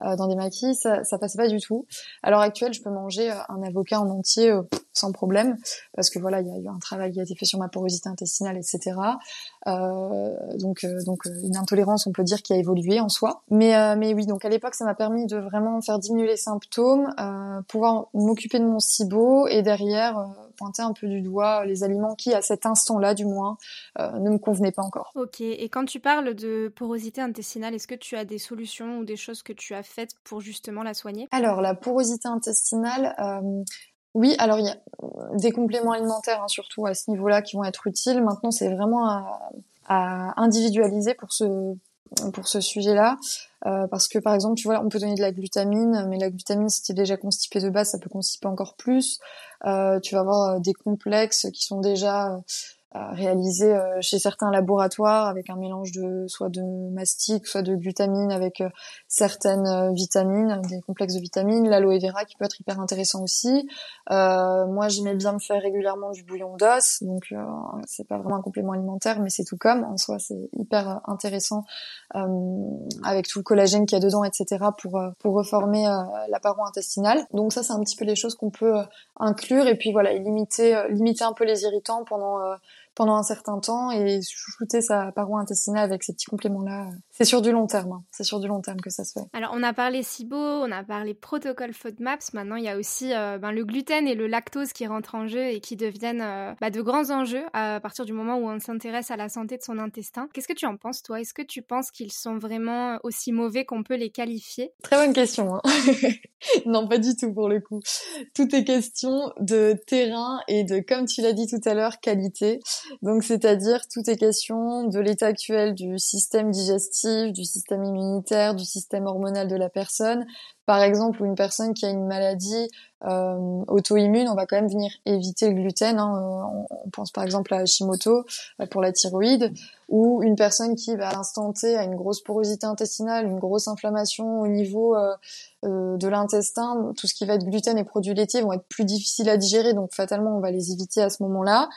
dans des maquis, ça passait pas du tout. À l'heure actuelle, je peux manger un avocat en entier sans problème, parce que voilà, il y a eu un travail qui a été fait sur ma porosité intestinale, etc. Donc une intolérance, on peut dire, qui a évolué en soi. Mais oui, donc à l'époque, ça m'a permis de vraiment faire diminuer les symptômes, pouvoir m'occuper de mon SIBO, et derrière pointer un peu du doigt les aliments qui, à cet instant-là, du moins, ne me convenaient pas encore. Ok, et quand tu parles de porosité intestinale, est-ce que tu as des solutions ou des choses que tu as faites pour justement la soigner ? Alors, la porosité intestinale... Oui, alors il y a des compléments alimentaires, hein, surtout à ce niveau-là, qui vont être utiles. Maintenant, c'est vraiment à individualiser pour ce sujet-là, parce que par exemple, tu vois, on peut donner de la glutamine, mais la glutamine, si t'es déjà constipé de base, ça peut constiper encore plus. Tu vas avoir des complexes qui sont déjà réalisés chez certains laboratoires avec un mélange soit de mastic, soit de glutamine avec certaines vitamines, des complexes de vitamines, l'aloe vera qui peut être hyper intéressant aussi. Moi, j'aimais bien me faire régulièrement du bouillon d'os, donc c'est pas vraiment un complément alimentaire, mais c'est tout comme, en soi c'est hyper intéressant avec tout le collagène qu'il y a dedans, etc., pour reformer la paroi intestinale. Donc ça, c'est un petit peu les choses qu'on peut inclure, et puis voilà, et limiter un peu les irritants pendant un certain temps, et chouchouter sa paroi intestinale avec ces petits compléments-là. C'est sur du long terme, hein. C'est sur du long terme que ça se fait. Alors, on a parlé SIBO, on a parlé protocole FODMAPs, maintenant il y a aussi le gluten et le lactose qui rentrent en jeu et qui deviennent de grands enjeux à partir du moment où on s'intéresse à la santé de son intestin. Qu'est-ce que tu en penses, toi ? Est-ce que tu penses qu'ils sont vraiment aussi mauvais qu'on peut les qualifier ? Très bonne question, hein. Non, pas du tout pour le coup. Tout est question de terrain et de, comme tu l'as dit tout à l'heure, qualité. Donc, c'est-à-dire, tout est question de l'état actuel du système digestif, du système immunitaire, du système hormonal de la personne. Par exemple, une personne qui a une maladie auto-immune, on va quand même venir éviter le gluten, hein. On pense par exemple à Hashimoto pour la thyroïde, ou une personne qui, à l'instant T, a une grosse porosité intestinale, une grosse inflammation au niveau de l'intestin. Tout ce qui va être gluten et produits laitiers vont être plus difficiles à digérer, donc fatalement, on va les éviter à ce moment-là.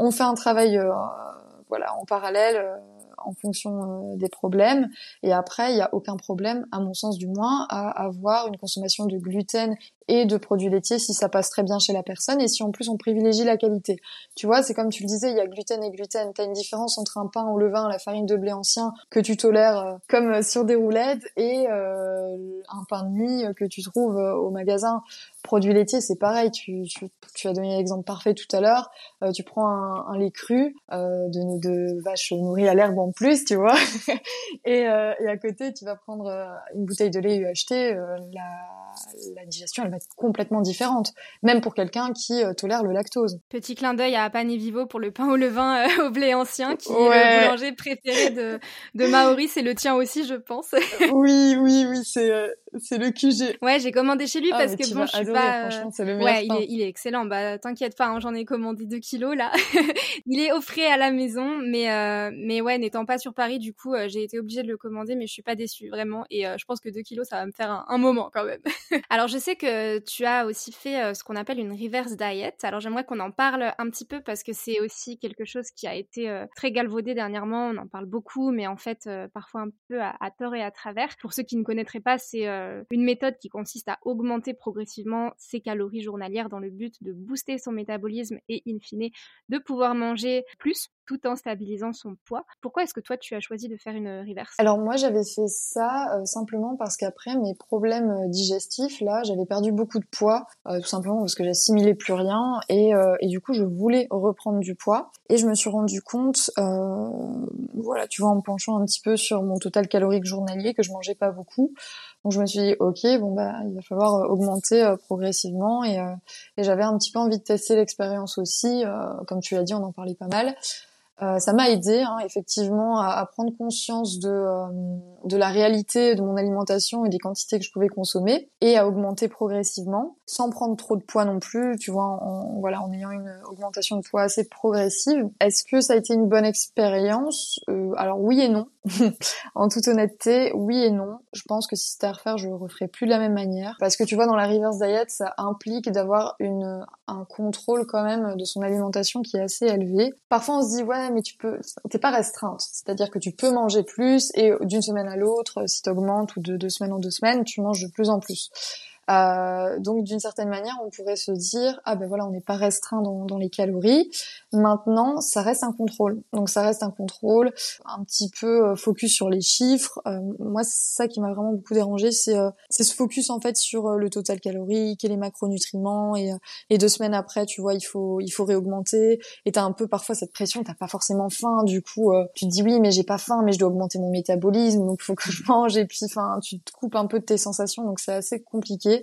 On fait un travail en parallèle en fonction des problèmes, et après il n'y a aucun problème, à mon sens du moins, à avoir une consommation de gluten et de produits laitiers si ça passe très bien chez la personne, et si en plus on privilégie la qualité. Tu vois, c'est comme tu le disais, il y a gluten et gluten. T'as une différence entre un pain au levain, la farine de blé ancien que tu tolères comme sur des roulettes, et un pain de mie que tu trouves au magasin. Produits laitiers, c'est pareil, tu as donné l'exemple parfait tout à l'heure, tu prends un lait cru de vache nourrie à l'herbe en plus, tu vois, et à côté tu vas prendre une bouteille de lait UHT, la digestion elle va être complètement différente, même pour quelqu'un qui tolère le lactose. Petit clin d'œil à Panevivo pour le pain au levain au blé ancien, qui est le boulanger préféré de Maori, c'est le tien aussi, je pense. Oui, c'est c'est le QG. Ouais, j'ai commandé chez lui parce que bon, je suis adoré, pas. Franchement, c'est le meilleur. Ouais, il est excellent. Bah, t'inquiète pas, hein, j'en ai commandé 2 kilos là. Il est offert à la maison, mais ouais, n'étant pas sur Paris, du coup, j'ai été obligée de le commander, mais je suis pas déçue vraiment. Et je pense que 2 kilos, ça va me faire un moment quand même. Alors, je sais que tu as aussi fait ce qu'on appelle une reverse diet. Alors, j'aimerais qu'on en parle un petit peu parce que c'est aussi quelque chose qui a été très galvaudé dernièrement. On en parle beaucoup, mais en fait, parfois un peu à tort et à travers. Pour ceux qui ne connaîtraient pas, c'est une méthode qui consiste à augmenter progressivement ses calories journalières dans le but de booster son métabolisme et in fine de pouvoir manger plus tout en stabilisant son poids. Pourquoi est-ce que toi tu as choisi de faire une reverse? Alors moi j'avais fait ça simplement parce qu'après mes problèmes digestifs là, j'avais perdu beaucoup de poids tout simplement parce que j'assimilais plus rien et du coup je voulais reprendre du poids et je me suis rendu compte voilà, tu vois, en me penchant un petit peu sur mon total calorique journalier que je mangeais pas beaucoup. Donc je me suis dit ok, bon bah il va falloir augmenter progressivement et j'avais un petit peu envie de tester l'expérience aussi, comme tu l'as dit, on en parlait pas mal. Ça m'a aidée, hein, effectivement, à prendre conscience de la réalité de mon alimentation et des quantités que je pouvais consommer et à augmenter progressivement, sans prendre trop de poids non plus, tu vois, voilà, en ayant une augmentation de poids assez progressive. Est-ce que ça a été une bonne expérience? Alors oui et non. En toute honnêteté, oui et non. Je pense que si c'était à refaire, je le referais plus de la même manière. Parce que tu vois, dans la reverse diet, ça implique d'avoir un contrôle quand même de son alimentation qui est assez élevé. Parfois on se dit, ouais, mais t'es pas restreinte. C'est-à-dire que tu peux manger plus et d'une semaine à l'autre, si t'augmentes ou de 2 semaines en 2 semaines, tu manges de plus en plus. Donc d'une certaine manière on pourrait se dire ah ben voilà, on n'est pas restreint dans les calories. Maintenant ça reste un contrôle, donc ça reste un contrôle un petit peu focus sur les chiffres. Moi c'est ça qui m'a vraiment beaucoup dérangée, c'est ce focus en fait sur le total calorique et les macronutriments et 2 semaines après tu vois il faut réaugmenter et t'as un peu parfois cette pression, t'as pas forcément faim, du coup tu te dis oui mais j'ai pas faim mais je dois augmenter mon métabolisme donc il faut que je mange et puis enfin tu te coupes un peu de tes sensations donc c'est assez compliqué.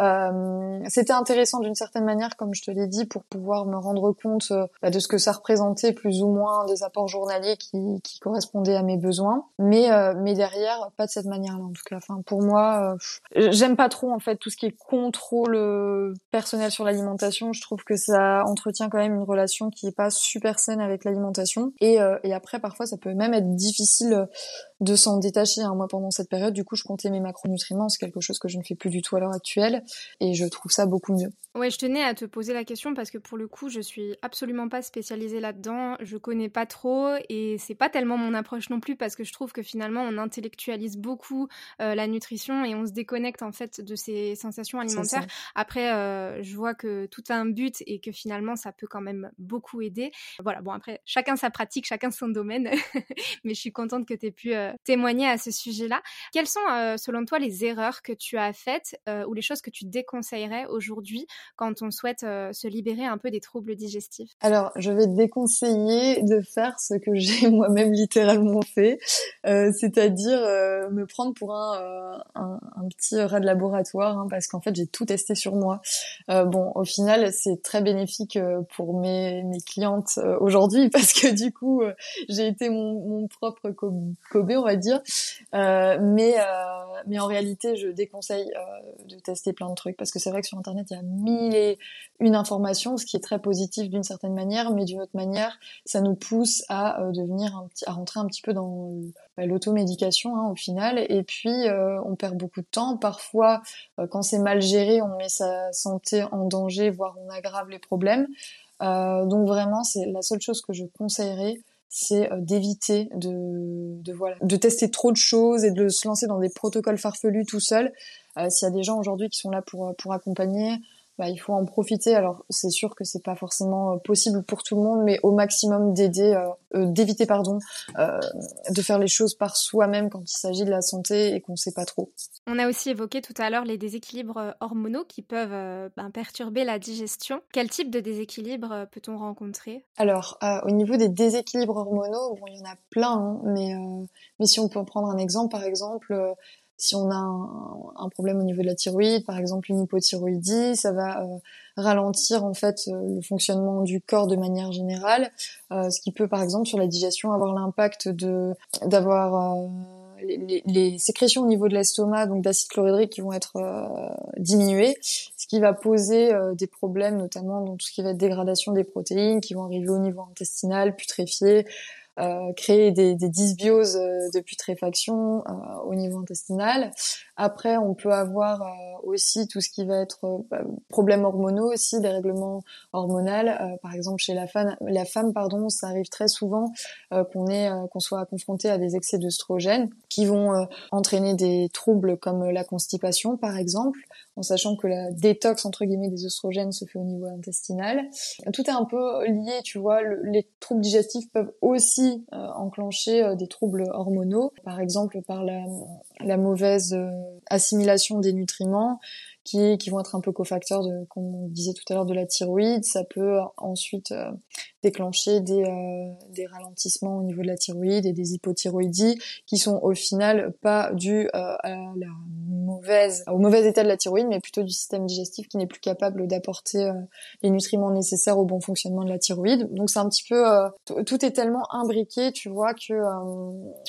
C'était intéressant d'une certaine manière comme je te l'ai dit pour pouvoir me rendre compte de ce que ça représentait plus ou moins des apports journaliers qui correspondaient à mes besoins mais derrière pas de cette manière là en tout cas, enfin, pour moi j'aime pas trop en fait tout ce qui est contrôle personnel sur l'alimentation, je trouve que ça entretient quand même une relation qui est pas super saine avec l'alimentation et après parfois ça peut même être difficile de s'en détacher, hein. Moi pendant cette période du coup je comptais mes macronutriments, c'est quelque chose que je ne fais plus du tout à l'heure actuelle et je trouve ça beaucoup mieux. Ouais, je tenais à te poser la question parce que pour le coup je suis absolument pas spécialisée là-dedans, je connais pas trop et c'est pas tellement mon approche non plus parce que je trouve que finalement on intellectualise beaucoup la nutrition et on se déconnecte en fait de ces sensations alimentaires. Après je vois que tout a un but et que finalement ça peut quand même beaucoup aider. Voilà, bon après chacun sa pratique, chacun son domaine mais je suis contente que t'aies pu témoigner à ce sujet-là. Quelles sont, selon toi, les erreurs que tu as faites ou les choses que tu déconseillerais aujourd'hui quand on souhaite se libérer un peu des troubles digestifs? Alors, je vais déconseiller de faire ce que j'ai moi-même littéralement fait, c'est-à-dire me prendre pour un petit rat de laboratoire, hein, parce qu'en fait, j'ai tout testé sur moi. Bon, au final, c'est très bénéfique pour mes clientes aujourd'hui, parce que du coup, j'ai été mon propre Kobe, on va dire, mais en réalité je déconseille de tester plein de trucs parce que c'est vrai que sur internet il y a 1000 et une informations, ce qui est très positif d'une certaine manière, mais d'une autre manière ça nous pousse à rentrer un petit peu dans l'automédication, hein, au final, et puis on perd beaucoup de temps, parfois quand c'est mal géré on met sa santé en danger, voire on aggrave les problèmes, donc vraiment c'est la seule chose que je conseillerais, c'est d'éviter de tester trop de choses et de se lancer dans des protocoles farfelus tout seul. S'il y a des gens aujourd'hui qui sont là pour accompagner, bah, il faut en profiter. Alors c'est sûr que c'est pas forcément possible pour tout le monde, mais au maximum d'éviter de faire les choses par soi-même quand il s'agit de la santé et qu'on sait pas trop. On a aussi évoqué tout à l'heure les déséquilibres hormonaux qui peuvent perturber la digestion. Quel type de déséquilibre peut-on rencontrer? Alors au niveau des déséquilibres hormonaux, bon il y en a plein, hein, mais si on peut en prendre un exemple, par exemple. Si on a un problème au niveau de la thyroïde, par exemple une hypothyroïdie, ça va ralentir en fait le fonctionnement du corps de manière générale, ce qui peut par exemple sur la digestion avoir l'impact d'avoir les sécrétions au niveau de l'estomac, donc d'acide chlorhydrique, qui vont être diminuées, ce qui va poser des problèmes, notamment dans tout ce qui va être dégradation des protéines, qui vont arriver au niveau intestinal, putréfier, créer des dysbioses de putréfaction au niveau intestinal. Après, on peut avoir aussi tout ce qui va être problèmes hormonaux aussi, dérèglement hormonal. Par exemple, chez la femme, ça arrive très souvent qu'on soit confronté à des excès d'œstrogènes qui vont entraîner des troubles comme la constipation, par exemple, en sachant que la détox, entre guillemets, des œstrogènes se fait au niveau intestinal. Tout est un peu lié, tu vois. Les troubles digestifs peuvent aussi enclencher des troubles hormonaux, par exemple par la mauvaise assimilation des nutriments qui vont être un peu cofacteurs, comme on disait tout à l'heure, de la thyroïde. Ça peut ensuite déclencher des ralentissements au niveau de la thyroïde et des hypothyroïdies qui sont au final pas dues au mauvais état de la thyroïde, mais plutôt du système digestif qui n'est plus capable d'apporter les nutriments nécessaires au bon fonctionnement de la thyroïde. Donc c'est un petit peu... tout est tellement imbriqué, tu vois, que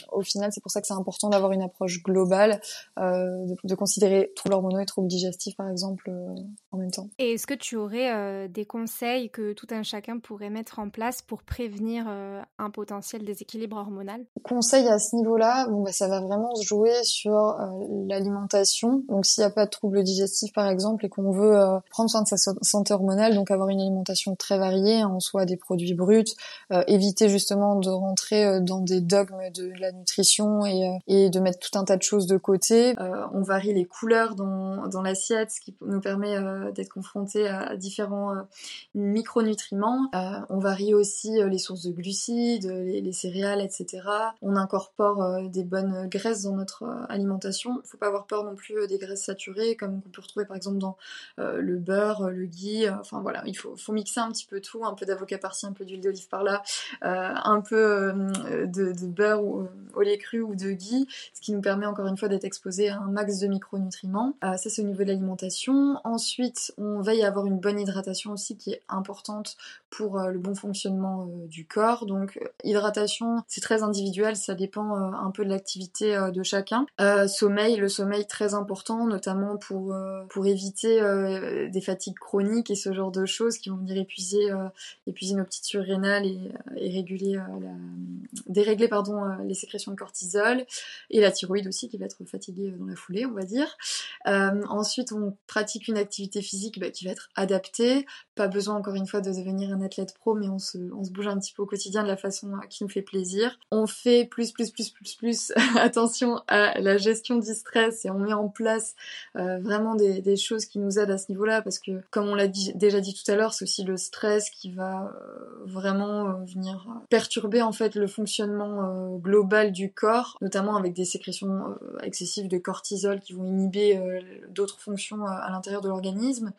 au final, c'est pour ça que c'est important d'avoir une approche globale, de considérer troubles hormonaux et troubles digestifs par exemple en même temps. Et est-ce que tu aurais des conseils que tout un chacun pourrait mettre en place pour prévenir un potentiel déséquilibre hormonal ? Conseil à ce niveau-là, ça va vraiment se jouer sur l'alimentation. Donc s'il n'y a pas de troubles digestifs par exemple et qu'on veut prendre soin de sa santé hormonale, donc avoir une alimentation très variée, en soi des produits bruts, éviter justement de rentrer dans des dogmes de la nutrition et de mettre tout un tas de choses de côté. On varie les couleurs dans l'assiette, ce qui nous permet d'être confrontés à différents micronutriments. On varie aussi les sources de glucides, les céréales, etc. On incorpore des bonnes graisses dans notre alimentation. Il ne faut pas avoir peur non plus des graisses saturées, comme on peut retrouver par exemple dans le beurre, le ghee. Enfin voilà, il faut mixer un petit peu tout, un peu d'avocat par-ci, un peu d'huile d'olive par-là, un peu de beurre au lait cru ou de ghee, ce qui nous permet encore une fois d'être exposé à un max de micronutriments. Ça, c'est au niveau de l'alimentation. Ensuite, on veille à avoir une bonne hydratation aussi, qui est importante pour le bon fonctionnement du corps. Donc hydratation, c'est très individuel, ça dépend un peu de l'activité de chacun. Sommeil, le sommeil très important, notamment pour éviter des fatigues chroniques et ce genre de choses qui vont venir épuiser nos petites surrénales et dérégler les sécrétions de cortisol, et la thyroïde aussi qui va être fatiguée dans la foulée, on va dire. Ensuite, on pratique une activité physique qui va être adaptée. Pas besoin, encore une fois, de devenir un athlète pro, mais on se bouge un petit peu au quotidien de la façon qui nous fait plaisir. On fait plus attention à la gestion du stress et on met en place vraiment des choses qui nous aident à ce niveau-là, parce que, comme on l'a déjà dit tout à l'heure, c'est aussi le stress qui va vraiment venir perturber en fait le fonctionnement global du corps, notamment avec des sécrétions excessives de cortisol qui vont inhiber d'autres fonctions à l'intérieur de l'organisme.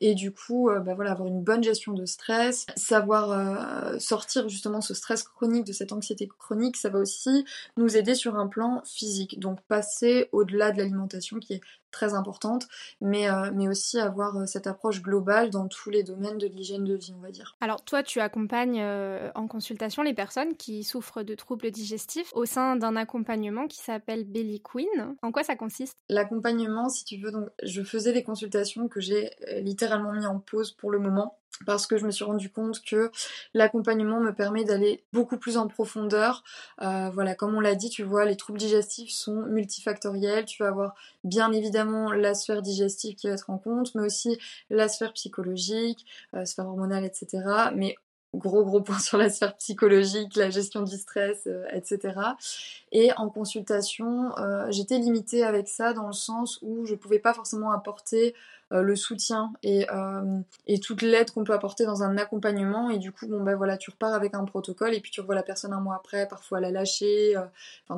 Et du coup, avoir une bonne gestion de stress, savoir sortir justement ce stress chronique, de cette anxiété chronique, ça va aussi nous aider sur un plan physique. Donc passer au-delà de l'alimentation qui est très importante, mais aussi avoir cette approche globale dans tous les domaines de l'hygiène de vie, on va dire. Alors toi, tu accompagnes en consultation les personnes qui souffrent de troubles digestifs au sein d'un accompagnement qui s'appelle Belly Queen. En quoi ça consiste ? L'accompagnement, si tu veux, donc je faisais des consultations que j'ai littéralement mis en pause pour le moment, parce que je me suis rendu compte que l'accompagnement me permet d'aller beaucoup plus en profondeur. Comme on l'a dit, tu vois, les troubles digestifs sont multifactoriels. Tu vas avoir bien évidemment la sphère digestive qui va être en compte, mais aussi la sphère psychologique, sphère hormonale, etc. Mais gros point sur la sphère psychologique, la gestion du stress, etc. Et en consultation, j'étais limitée avec ça dans le sens où je pouvais pas forcément apporter le soutien et toute l'aide qu'on peut apporter dans un accompagnement. Et du coup, tu repars avec un protocole et puis tu revois la personne un mois après, parfois la lâcher,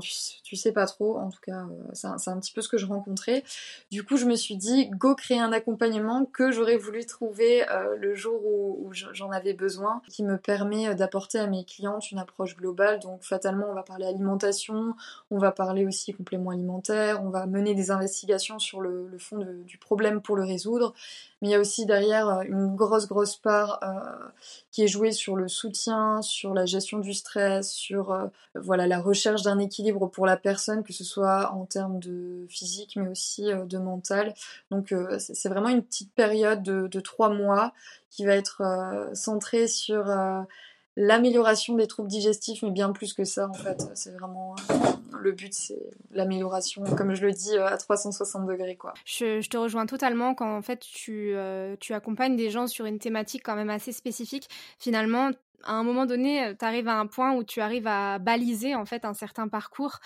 tu sais pas trop, en tout cas c'est un petit peu ce que je rencontrais. Du coup, je me suis dit go créer un accompagnement que j'aurais voulu trouver le jour où j'en avais besoin, qui me permet d'apporter à mes clientes une approche globale. Donc fatalement, on va parler alimentation, on va parler aussi compléments alimentaires, on va mener des investigations sur le fond du problème pour le résoudre. résoudre. Mais il y a aussi derrière une grosse part qui est jouée sur le soutien, sur la gestion du stress, sur la recherche d'un équilibre pour la personne, que ce soit en termes de physique mais aussi de mental. Donc c'est vraiment une petite période de 3 mois qui va être centrée sur l'amélioration des troubles digestifs, mais bien plus que ça en fait. C'est vraiment le but, c'est l'amélioration, comme je le dis, à 360 degrés quoi. Je te rejoins totalement quand en fait tu accompagnes des gens sur une thématique quand même assez spécifique. Finalement, à un moment donné, tu arrives à un point où tu arrives à baliser en fait un certain parcours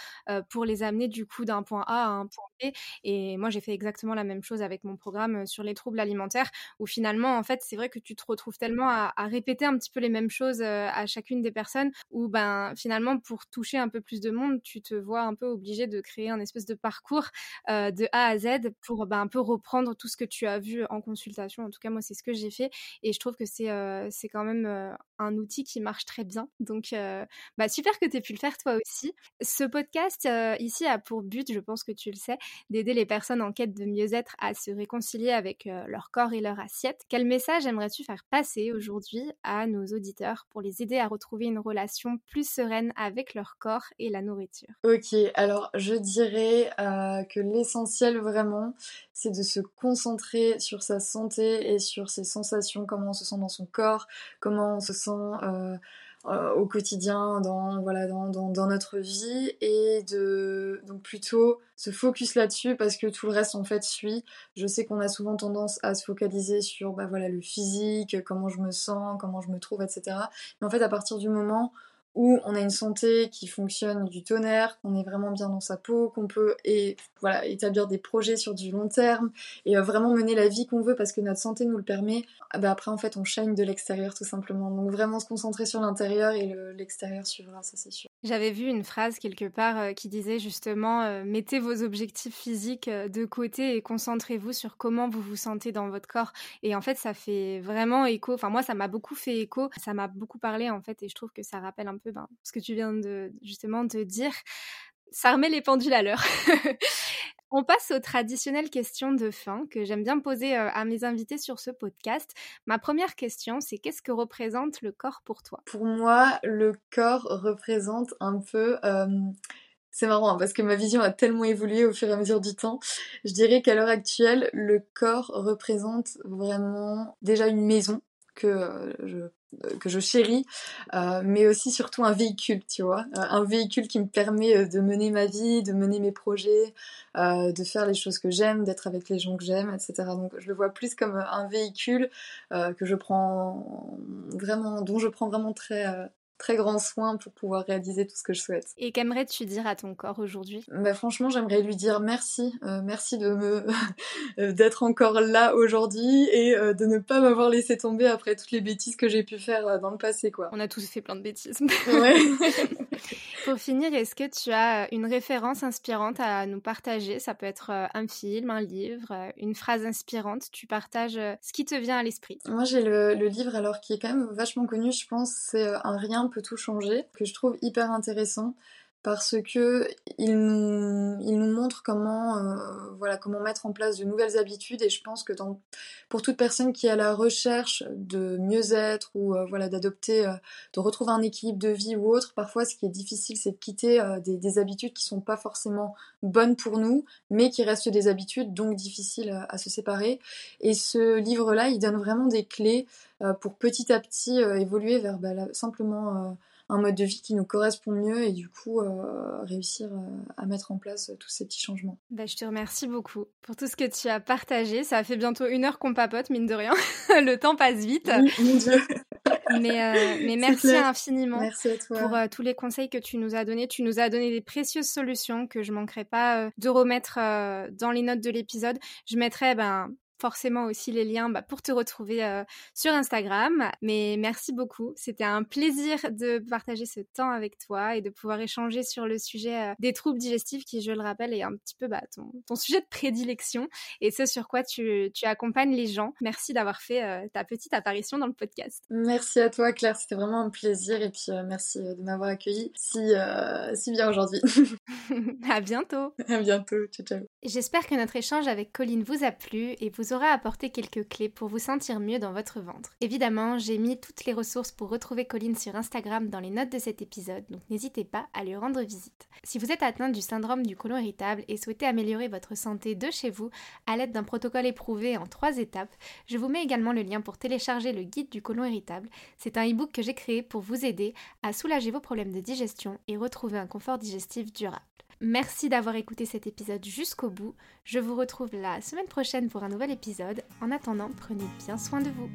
pour les amener du coup d'un point A à un point B. Et moi, j'ai fait exactement la même chose avec mon programme sur les troubles alimentaires, où finalement, en fait, c'est vrai que tu te retrouves tellement à répéter un petit peu les mêmes choses à chacune des personnes, où ben finalement, pour toucher un peu plus de monde, tu te vois un peu obligé de créer un espèce de parcours de A à Z pour un peu reprendre tout ce que tu as vu en consultation. En tout cas, moi, c'est ce que j'ai fait, et je trouve que c'est quand même un outil qui marche très bien. Donc super que tu aies pu le faire toi aussi. Ce podcast ici a pour but, je pense que tu le sais, d'aider les personnes en quête de mieux-être à se réconcilier avec leur corps et leur assiette. Quel message aimerais-tu faire passer aujourd'hui à nos auditeurs pour les aider à retrouver une relation plus sereine avec leur corps et la nourriture? Ok, alors je dirais que l'essentiel vraiment, c'est de se concentrer sur sa santé et sur ses sensations, comment on se sent dans son corps, comment on se sent au quotidien dans notre vie, et donc plutôt se focus là-dessus, parce que tout le reste en fait suit. Je sais qu'on a souvent tendance à se focaliser sur le physique, comment je me sens, comment je me trouve, etc. Mais en fait, à partir du moment où on a une santé qui fonctionne du tonnerre, qu'on est vraiment bien dans sa peau, qu'on peut établir des projets sur du long terme et vraiment mener la vie qu'on veut parce que notre santé nous le permet, après en fait on shine de l'extérieur tout simplement. Donc vraiment se concentrer sur l'intérieur et l'extérieur suivra, ça c'est sûr. J'avais vu une phrase quelque part qui disait justement mettez vos objectifs physiques de côté et concentrez-vous sur comment vous vous sentez dans votre corps. Et en fait ça fait vraiment écho, enfin moi ça m'a beaucoup fait écho, ça m'a beaucoup parlé en fait, et je trouve que ça rappelle un peu ce que tu viens de justement te dire. Ça remet les pendules à l'heure. On passe aux traditionnelles questions de fin que j'aime bien poser à mes invités sur ce podcast. Ma première question, c'est: qu'est-ce que représente le corps pour toi? Pour moi, le corps représente un peu... C'est marrant parce que ma vision a tellement évolué au fur et à mesure du temps. Je dirais qu'à l'heure actuelle, le corps représente vraiment déjà une maison que je chéris, mais aussi surtout un véhicule, tu vois, un véhicule qui me permet de mener ma vie, de mener mes projets, de faire les choses que j'aime, d'être avec les gens que j'aime, etc. Donc je le vois plus comme un véhicule dont je prends vraiment très, très grand soin pour pouvoir réaliser tout ce que je souhaite. Et qu'aimerais-tu dire à ton corps aujourd'hui ? Franchement, j'aimerais lui dire merci d'être encore là aujourd'hui et de ne pas m'avoir laissé tomber après toutes les bêtises que j'ai pu faire dans le passé, quoi. On a tous fait plein de bêtises. Ouais. Pour finir, est-ce que tu as une référence inspirante à nous partager ? Ça peut être un film, un livre, une phrase inspirante. Tu partages ce qui te vient à l'esprit. Moi, j'ai le livre, alors qui est quand même vachement connu, je pense, c'est Un rien peut tout changer, que je trouve hyper intéressant parce que il nous montre comment mettre en place de nouvelles habitudes, et je pense que pour toute personne qui est à la recherche de mieux-être ou de retrouver un équilibre de vie ou autre, parfois ce qui est difficile c'est de quitter des habitudes qui sont pas forcément bonnes pour nous mais qui restent des habitudes, donc difficiles à se séparer. Et ce livre-là, il donne vraiment des clés pour petit à petit évoluer vers simplement un mode de vie qui nous correspond mieux, et du coup réussir à mettre en place tous ces petits changements. Je te remercie beaucoup pour tout ce que tu as partagé. Ça fait bientôt 1 heure qu'on papote, mine de rien. Le temps passe vite. Oui, mon Dieu. Mais merci infiniment. Merci à toi. Pour tous les conseils que tu nous as donnés. Tu nous as donné des précieuses solutions que je ne manquerai pas de remettre dans les notes de l'épisode. Je mettrai forcément aussi les liens pour te retrouver sur Instagram. Mais merci beaucoup. C'était un plaisir de partager ce temps avec toi et de pouvoir échanger sur le sujet des troubles digestifs qui, je le rappelle, est un petit peu ton sujet de prédilection et ce sur quoi tu accompagnes les gens. Merci d'avoir fait ta petite apparition dans le podcast. Merci à toi, Claire. C'était vraiment un plaisir, et puis merci de m'avoir accueillie si bien aujourd'hui. À bientôt. À bientôt. Ciao, ciao. J'espère que notre échange avec Coleen vous a plu et vous vous aura apporté quelques clés pour vous sentir mieux dans votre ventre. Évidemment, j'ai mis toutes les ressources pour retrouver Coleen sur Instagram dans les notes de cet épisode, donc n'hésitez pas à lui rendre visite. Si vous êtes atteint du syndrome du côlon irritable et souhaitez améliorer votre santé de chez vous à l'aide d'un protocole éprouvé en 3 étapes, je vous mets également le lien pour télécharger le guide du côlon irritable. C'est un e-book que j'ai créé pour vous aider à soulager vos problèmes de digestion et retrouver un confort digestif durable. Merci d'avoir écouté cet épisode jusqu'au bout. Je vous retrouve la semaine prochaine pour un nouvel épisode. En attendant, prenez bien soin de vous.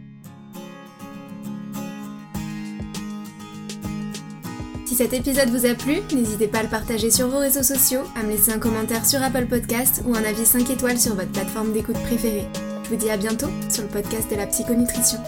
Si cet épisode vous a plu, n'hésitez pas à le partager sur vos réseaux sociaux, à me laisser un commentaire sur Apple Podcasts ou un avis 5 étoiles sur votre plateforme d'écoute préférée. Je vous dis à bientôt sur le podcast de la psychonutrition.